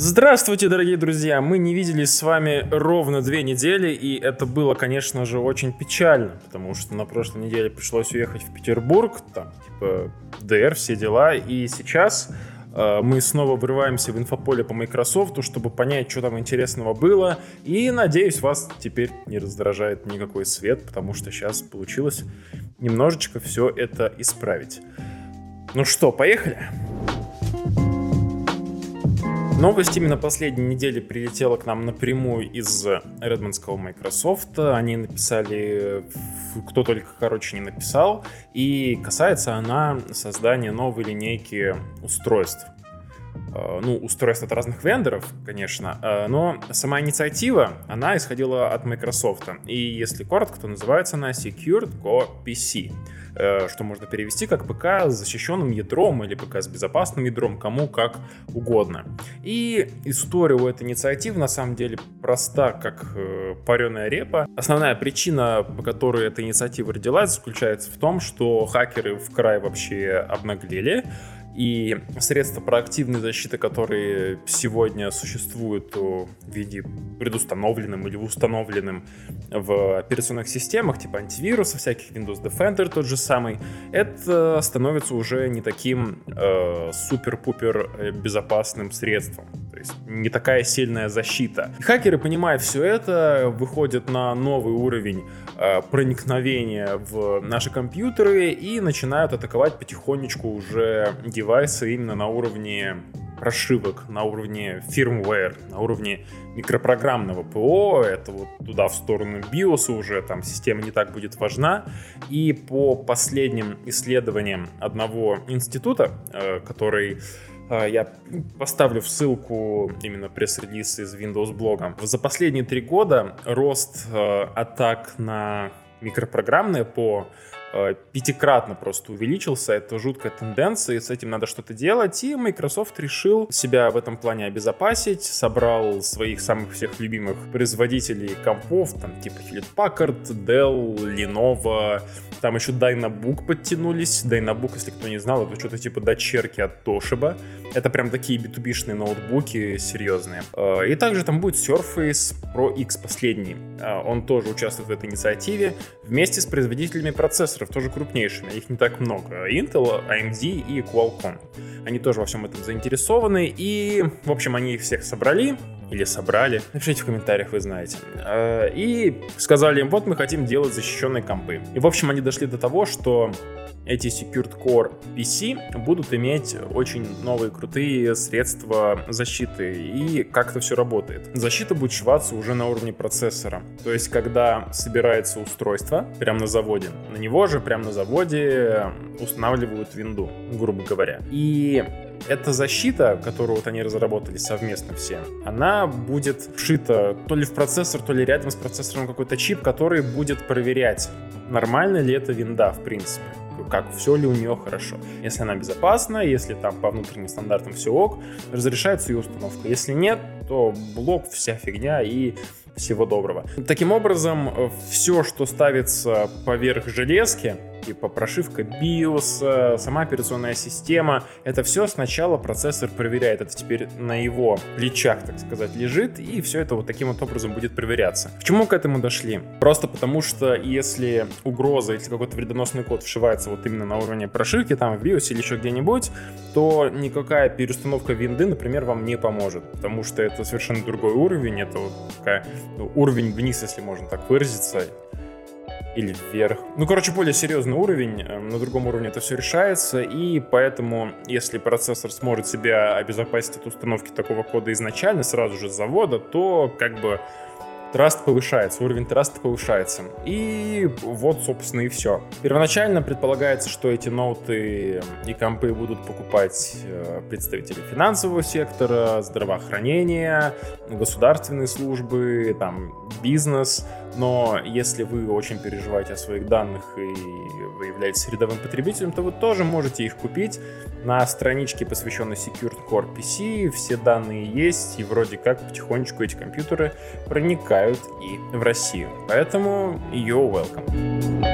Здравствуйте, дорогие друзья! Мы не виделись с вами ровно 2 недели, и это было, конечно же, очень печально, потому что на прошлой неделе пришлось уехать в Петербург, там, типа, ДР, все дела, и сейчас мы снова врываемся в инфополе по Microsoft, чтобы понять, что там интересного было, и, надеюсь, вас теперь не раздражает никакой свет, потому что сейчас получилось немножечко все это исправить. Ну что, поехали! Новость именно последней недели прилетела к нам напрямую из редмондского Microsoft. Они написали, кто только, короче, не написал. И касается она создания новой линейки устройств. Ну, устройств от разных вендоров, конечно, но сама инициатива, она исходила от Microsoft. И если коротко, то называется она Secured Core PC, что можно перевести как ПК с защищенным ядром или ПК с безопасным ядром, кому как угодно. И история у этой инициативы на самом деле проста, как пареная репа. Основная причина, по которой эта инициатива родилась, заключается в том, что хакеры в край вообще обнаглели. И средства проактивной защиты, которые сегодня существуют в виде предустановленным или установленным в операционных системах, типа антивируса, всяких Windows Defender тот же самый, это становится уже не таким супер-пупер безопасным средством. То есть не такая сильная защита. И хакеры, понимая все это, выходят на новый уровень проникновения в наши компьютеры и начинают атаковать потихонечку уже девайсы именно на уровне прошивок, на уровне firmware, на уровне микропрограммного ПО. Это вот туда в сторону BIOS уже, там система не так будет важна. И по последним исследованиям одного института, который... Я поставлю в ссылку именно пресс-релиз из Windows блога. За последние 3 года рост атак на микропрограммное ПО пятикратно просто увеличился. Это жуткая тенденция, и с этим надо что-то делать. И Microsoft решил себя в этом плане обезопасить. Собрал своих самых всех любимых производителей компов, там типа Hewlett Packard, Dell, Lenovo. Там еще Dynabook подтянулись. Dynabook, если кто не знал, это что-то типа дочерки от Toshiba. Это прям такие B2B-шные ноутбуки серьезные. И также там будет Surface Pro X последний. Он тоже участвует в этой инициативе вместе с производителями процессоров, тоже крупнейшими, их не так много: Intel, AMD и Qualcomm. Они тоже во всем этом заинтересованы. И, в общем, они их всех собрали. Или собрали, напишите в комментариях, вы знаете. И сказали им: вот мы хотим делать защищенные компы. И, в общем, они дошли до того, что эти Secured Core PC будут иметь очень новые крутые средства защиты. И как это все работает? Защита будет шиваться уже на уровне процессора. То есть, когда собирается устройство прямо на заводе, на него же прямо на заводе устанавливают винду, грубо говоря. И эта защита, которую вот они разработали совместно все, она будет вшита то ли в процессор, то ли рядом с процессором какой-то чип, который будет проверять, нормально ли эта винда в принципе, как все ли у нее хорошо. Если она безопасна, если там по внутренним стандартам все ок, разрешается ее установка. Если нет, то блок, вся фигня и всего доброго. Таким образом, все, что ставится поверх железки, типа прошивка BIOS, сама операционная система, это все сначала процессор проверяет. Это теперь на его плечах, так сказать, лежит, и все это вот таким вот образом будет проверяться. Почему к этому дошли? Просто потому что если угроза, если какой-то вредоносный код вшивается вот именно на уровне прошивки, там в BIOS или еще где-нибудь, то никакая переустановка винды, например, вам не поможет, потому что это совершенно другой уровень, это вот такая, уровень вниз, если можно так выразиться, или вверх. Ну, короче, более серьезный уровень, на другом уровне это все решается, и поэтому, если процессор сможет себя обезопасить от установки такого кода изначально, сразу же с завода, то как бы траст повышается, уровень траста повышается. И вот, собственно, и все. Первоначально предполагается, что эти ноуты и компы будут покупать представители финансового сектора, здравоохранения, государственные службы, там, бизнес. Но если вы очень переживаете о своих данных и вы являетесь рядовым потребителем, то вы тоже можете их купить. На страничке, посвященной Secured Core PC, все данные есть, и вроде как потихонечку эти компьютеры проникают и в Россию. Поэтому you're welcome.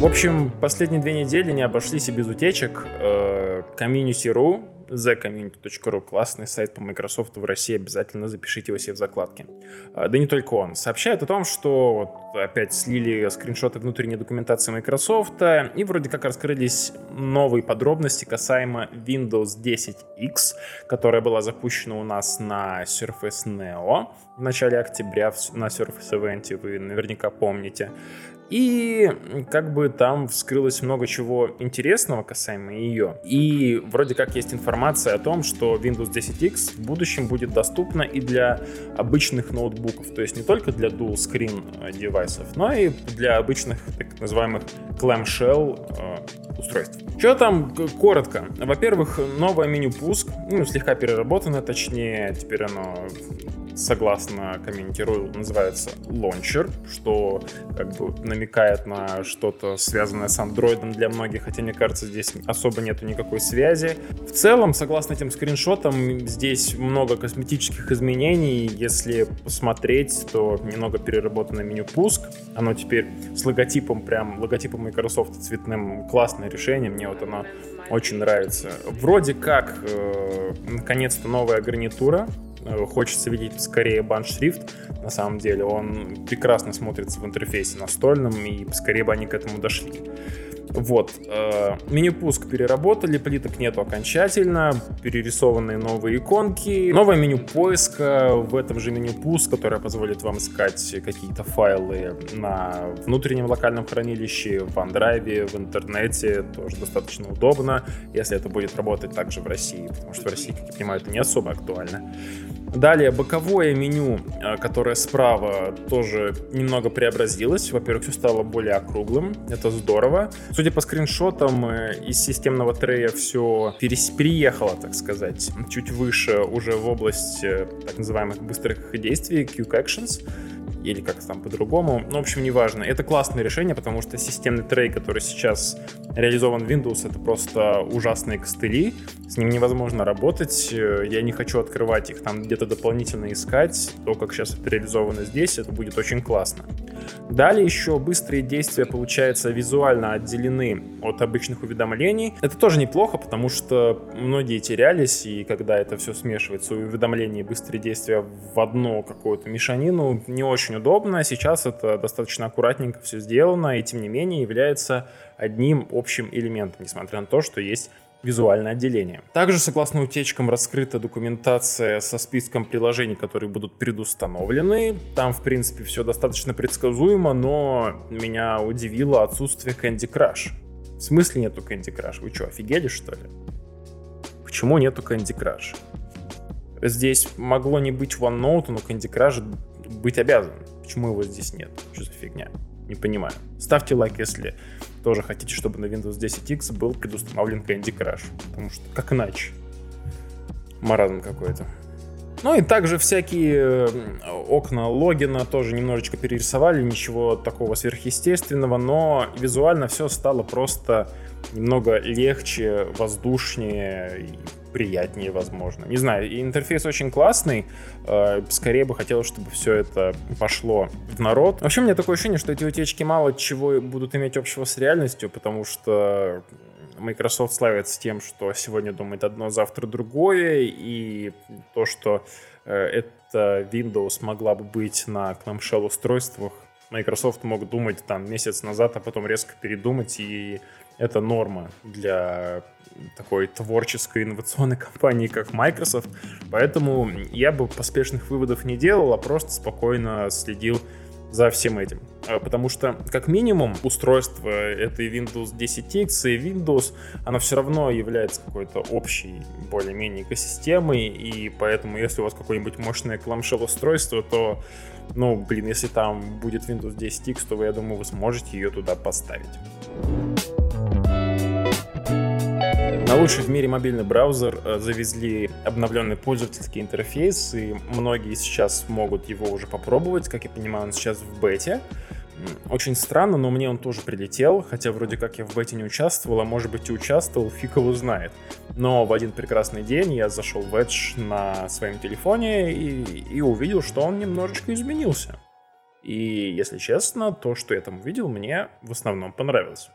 В общем, последние 2 недели не обошлись и без утечек. Community.ru TheCommunity.ru. Классный сайт по Microsoft в России. Обязательно запишите его себе в закладке. Да не только он. Сообщает о том, что вот опять слили скриншоты внутренней документации Microsoft, и вроде как раскрылись новые подробности касаемо Windows 10X, которая была запущена у нас на Surface Neo в начале октября на Surface Event, вы наверняка помните. И как бы там вскрылось много чего интересного касаемо ее. И вроде как есть информация о том, что Windows 10X в будущем будет доступна и для обычных ноутбуков. То есть не только для dual screen девайсов, но и для обычных так называемых clamshell устройств. Что там коротко? Во-первых, новое меню пуск, слегка переработанное, точнее теперь оно... согласно комментирую, называется Launcher, что как бы намекает на что-то связанное с Android для многих, хотя, мне кажется, здесь особо нету никакой связи. В целом, согласно этим скриншотам, здесь много косметических изменений. Если посмотреть, то немного переработано меню пуск. Оно теперь с логотипом, прям логотипом Microsoft цветным. Классное решение, мне вот оно очень нравится. Вроде как, наконец-то новая гарнитура. Хочется видеть скорее баншрифт. На самом деле он прекрасно смотрится в интерфейсе настольном, и скорее бы они к этому дошли. Вот, меню пуск переработали, плиток нету окончательно, перерисованы новые иконки, новое меню поиска, в этом же меню пуск, которое позволит вам искать какие-то файлы на внутреннем локальном хранилище, в OneDrive, в интернете, тоже достаточно удобно, если это будет работать также в России, потому что в России, как я понимаю, это не особо актуально. Далее, боковое меню, которое справа, тоже немного преобразилось. Во-первых, все стало более округлым, это здорово. Судя по скриншотам, из системного трея все переехало, так сказать, чуть выше уже в область так называемых быстрых действий, Quick Actions, или как-то там по-другому, но, в общем, неважно. Это классное решение, потому что системный трей, который сейчас реализован в Windows, это просто ужасные костыли, с ним невозможно работать, я не хочу открывать их, там где-то дополнительно искать, то, как сейчас это реализовано здесь, это будет очень классно. Далее еще быстрые действия, получается, визуально отделены от обычных уведомлений. Это тоже неплохо, потому что многие терялись, и когда это все смешивается, уведомления и быстрые действия в одну какую-то мешанину, не очень удобно. Сейчас это достаточно аккуратненько все сделано, и тем не менее является одним общим элементом, несмотря на то, что есть визуальное отделение. Также, согласно утечкам, раскрыта документация со списком приложений, которые будут предустановлены. Там, в принципе, все достаточно предсказуемо, но меня удивило отсутствие Candy Crush. В смысле нету Candy Crush? Вы что, офигели, что ли? Почему нету Candy Crush? Здесь могло не быть OneNote, но Candy Crush быть обязан. Почему его здесь нет? Что за фигня? Не понимаю. Ставьте лайк, если тоже хотите, чтобы на Windows 10X был предустановлен Candy Crush. Потому что как иначе? Маразм какой-то. Ну и также всякие окна логина тоже немножечко перерисовали. Ничего такого сверхъестественного, но визуально все стало просто немного легче, воздушнее и приятнее, возможно. Не знаю, интерфейс очень классный. Скорее бы хотелось, чтобы все это пошло в народ. Вообще, у меня такое ощущение, что эти утечки мало чего будут иметь общего с реальностью, потому что Microsoft славится тем, что сегодня думает одно, завтра другое, и то, что это Windows могла бы быть на clamshell устройствах, Microsoft мог думать там месяц назад, а потом резко передумать, и это норма для такой творческой инновационной компании, как Microsoft. Поэтому я бы поспешных выводов не делал, а просто спокойно следил за всем этим. Потому что, как минимум, устройство этой Windows 10X и Windows, оно все равно является какой-то общей, более-менее экосистемой, и поэтому, если у вас какое-нибудь мощное кламшел-устройство, то, если там будет Windows 10X, то, я думаю, вы сможете ее туда поставить. На лучший в мире мобильный браузер завезли обновленный пользовательский интерфейс, и многие сейчас могут его уже попробовать. Как я понимаю, он сейчас в бете. Очень странно, но мне он тоже прилетел, хотя вроде как я в бете не участвовал, а может быть и участвовал, фиг его знает. Но в один прекрасный день я зашел в Edge на своем телефоне и увидел, что он немножечко изменился. И, если честно, то, что я там увидел, мне в основном понравилось.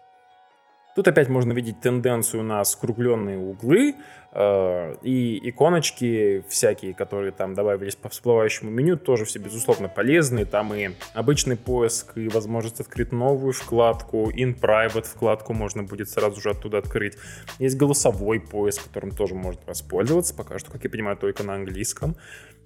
Тут опять можно видеть тенденцию на скругленные углы и иконочки всякие, которые там добавились по всплывающему меню, тоже все безусловно полезны. Там и обычный поиск, и возможность открыть новую вкладку, in private вкладку можно будет сразу же оттуда открыть. Есть голосовой поиск, которым тоже можно воспользоваться, пока что, как я понимаю, только на английском.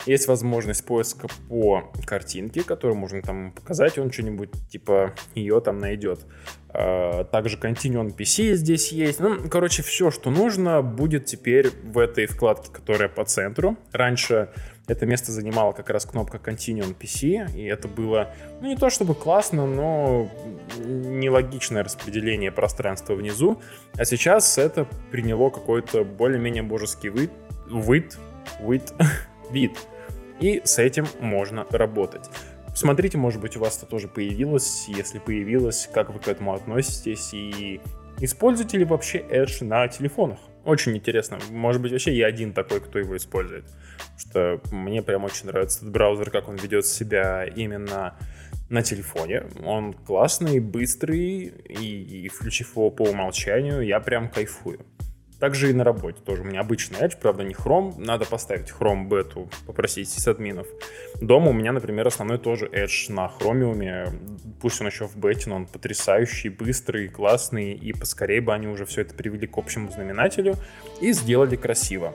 Есть возможность поиска по картинке, которую можно там показать, он что-нибудь типа ее там найдет. Также Continuum PC здесь есть. Ну, короче, все, что нужно, будет теперь в этой вкладке, которая по центру. Раньше это место занимала как раз кнопка Continuum PC, и это было, ну, не то чтобы классно, но нелогичное распределение пространства внизу. А сейчас это приняло какой-то более-менее божеский вид. И с этим можно работать. Смотрите, может быть, у вас это тоже появилось. Если появилось, как вы к этому относитесь и используете ли вообще Edge на телефонах? Очень интересно. Может быть, вообще я один такой, кто его использует. Потому что мне прям очень нравится этот браузер, как он ведет себя именно на телефоне. Он классный, быстрый и включив его по умолчанию, я прям кайфую. Также и на работе тоже. У меня обычный Edge, правда, не Chrome. Надо поставить Chrome бету, попросить сисадминов. Дома у меня, например, основной тоже Edge на Chromium. Пусть он еще в бете, но он потрясающий, быстрый, классный. И поскорее бы они уже все это привели к общему знаменателю и сделали красиво.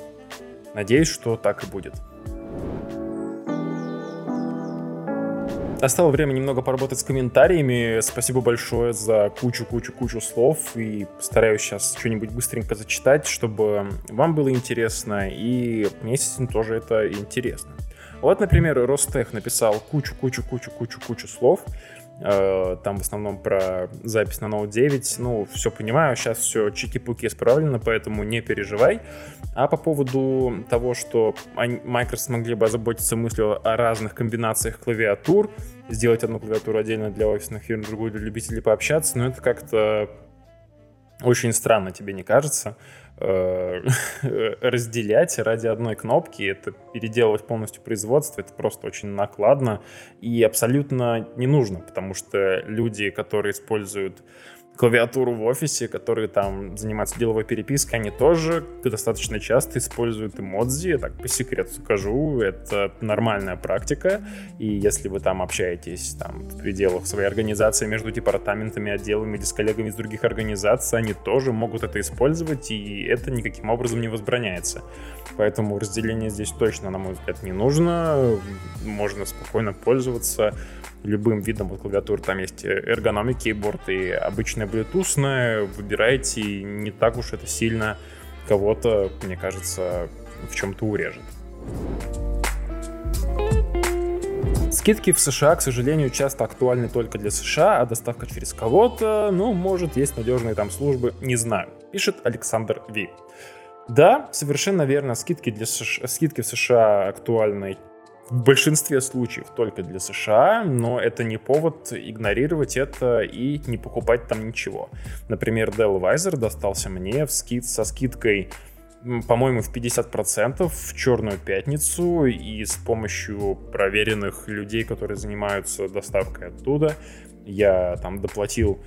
Надеюсь, что так и будет. Остало время немного поработать с комментариями. Спасибо большое за кучу слов. И постараюсь сейчас что-нибудь быстренько зачитать, чтобы вам было интересно. И мне, естественно, тоже это интересно. Вот, например, Ростех написал кучу слов. Там в основном про запись на Note 9. Ну, все понимаю, сейчас все чики-пуки исправлено, поэтому не переживай. А по поводу того, что Microsoft могли бы озаботиться мыслью о разных комбинациях клавиатур, сделать одну клавиатуру отдельно для офисных фирм, другую для любителей пообщаться, но это как-то очень странно, тебе не кажется? Разделять ради одной кнопки, это переделывать полностью производство, это просто очень накладно и абсолютно не нужно, потому что люди, которые используют клавиатуру в офисе, которые там занимаются деловой перепиской, они тоже достаточно часто используют эмодзи, я так по секрету скажу, это нормальная практика, и если вы там общаетесь там, в пределах своей организации между департаментами, отделами или с коллегами из других организаций, они тоже могут это использовать, и это никаким образом не возбраняется. Поэтому разделение здесь точно, на мой взгляд, не нужно, можно спокойно пользоваться любым видом клавиатур, там есть эргономик, кейборд и обычная Bluetooth, выбирайте, не так уж это сильно кого-то, мне кажется, в чем-то урежет. Скидки в США, к сожалению, часто актуальны только для США, а доставка через кого-то, ну, может, есть надежные там службы, не знаю, пишет Александр Ви. Да, совершенно верно, скидки в США актуальны в большинстве случаев только для США, но это не повод игнорировать это и не покупать там ничего. Например, Dell Visor достался мне со скидкой, по-моему, в 50% в Черную пятницу, и с помощью проверенных людей, которые занимаются доставкой оттуда, я там доплатил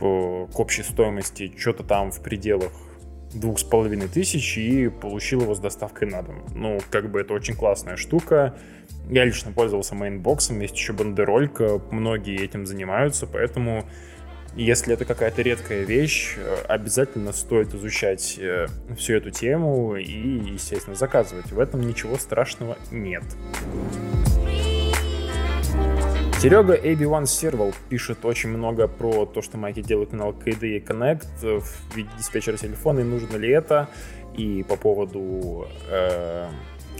к общей стоимости что-то там в пределах 2500 и получил его с доставкой на дом. Ну, как бы это очень классная штука. Я лично пользовался мейнбоксом, есть еще бандеролька, многие этим занимаются, поэтому если это какая-то редкая вещь, обязательно стоит изучать всю эту тему и, естественно, заказывать. В этом ничего страшного нет. Серега AB1 Serval пишет очень много про то, что майки делают канал KDE Connect в виде диспетчера телефона, и нужно ли это, и по поводу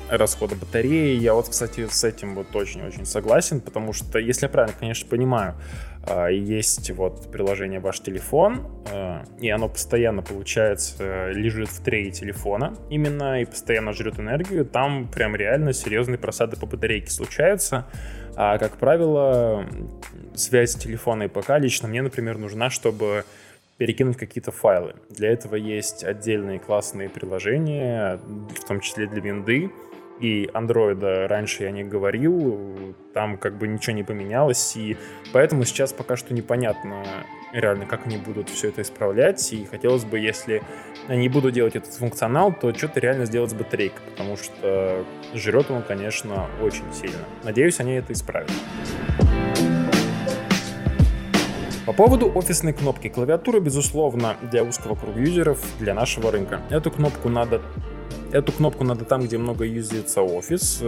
расхода батареи. Я вот, кстати, с этим вот очень-очень согласен, потому что, если я правильно, конечно, понимаю, есть вот приложение «Ваш телефон», и оно постоянно, получается, лежит в трее телефона именно и постоянно жрет энергию. Там прям реально серьезные просады по батарейке случаются. А, как правило, связь телефона и ПК лично мне, например, нужна, чтобы перекинуть какие-то файлы. Для этого есть отдельные классные приложения, в том числе для винды и Андроида, раньше я не говорил, там как бы ничего не поменялось, и поэтому сейчас пока что непонятно, реально, как они будут все это исправлять. И хотелось бы, если они будут делать этот функционал, то что-то реально сделать с батарейкой, потому что жрет он, конечно, очень сильно. Надеюсь, они это исправят. По поводу офисной кнопки. Клавиатура, безусловно, для узкого круга юзеров, для нашего рынка. Эту кнопку надо там, где много юзается офис.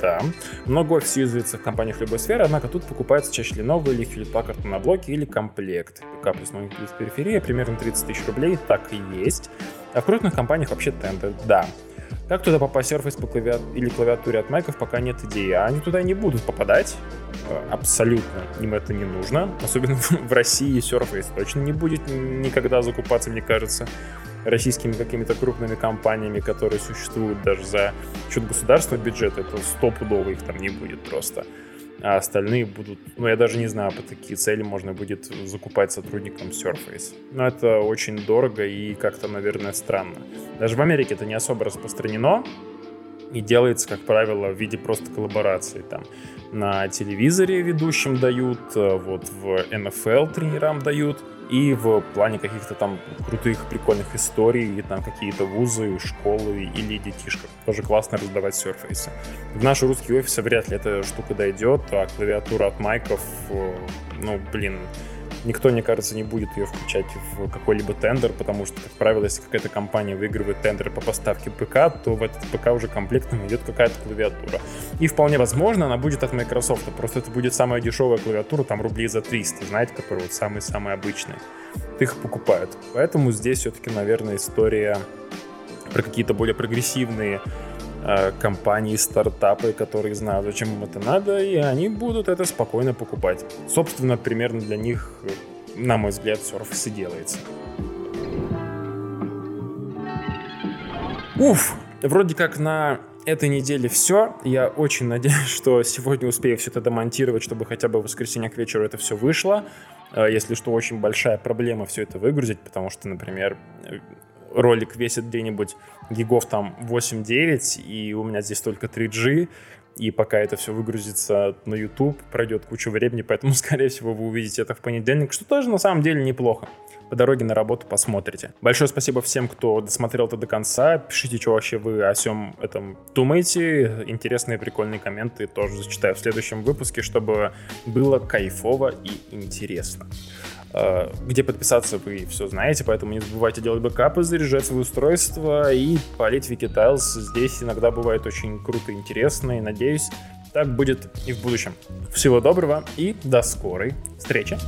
Да. Много офис юзается в компаниях любой сферы, однако тут покупается чаще Lenovo или Hewlett Packard на блоке или комплект. ПК плюс новый плюс периферия, примерно 30 000 рублей, так и есть. А в крупных компаниях вообще тендер, да. Как туда попасть Surface по или клавиатуре от Майков, пока нет идеи. Они туда не будут попадать. Абсолютно им это не нужно. Особенно в России Surface точно не будет никогда закупаться, мне кажется, российскими какими-то крупными компаниями, которые существуют даже за счет государственного бюджета. Это стопудово их там не будет просто. А остальные будут... Ну, я даже не знаю, по такие цели можно будет закупать сотрудникам Surface. Но это очень дорого и как-то, наверное, странно. Даже в Америке это не особо распространено. И делается, как правило, в виде просто коллаборации. Там на телевизоре ведущим дают, вот в NFL тренерам дают. И в плане каких-то там крутых, прикольных историй, или там какие-то вузы, школы или детишкам. Тоже классно раздавать серфейсы. В наши русские офисы вряд ли эта штука дойдет, а клавиатура от Майков, ну, блин, никто, мне кажется, не будет ее включать в какой-либо тендер, потому что, как правило, если какая-то компания выигрывает тендер по поставке ПК, то в этот ПК уже комплектом идет какая-то клавиатура. И вполне возможно, она будет от Microsoft, просто это будет самая дешевая клавиатура, там рублей за 300, знаете, которые вот самые-самые обычные. Их покупают. Поэтому здесь все-таки, наверное, история про какие-то более прогрессивные компании, стартапы, которые знают, зачем им это надо, и они будут это спокойно покупать. Собственно, примерно для них, на мой взгляд, Surface и делается. Уф! Вроде как на этой неделе все. Я очень надеюсь, что сегодня успею все это домонтировать, чтобы хотя бы в воскресенье к вечеру это все вышло. Если что, очень большая проблема все это выгрузить, потому что, например, ролик весит где-нибудь гигов там 8-9, и у меня здесь только 3G, и пока это все выгрузится на YouTube, пройдет кучу времени, поэтому, скорее всего, вы увидите это в понедельник, что тоже на самом деле неплохо. По дороге на работу посмотрите. Большое спасибо всем, кто досмотрел это до конца. Пишите, что вообще вы о всем этом думаете. Интересные, прикольные комменты тоже зачитаю в следующем выпуске, чтобы было кайфово и интересно. Где подписаться, вы все знаете, поэтому не забывайте делать бэкапы, заряжать свои устройства и палить Викитайлс. Здесь иногда бывает очень круто и интересно, и, надеюсь, так будет и в будущем. Всего доброго и до скорой встречи!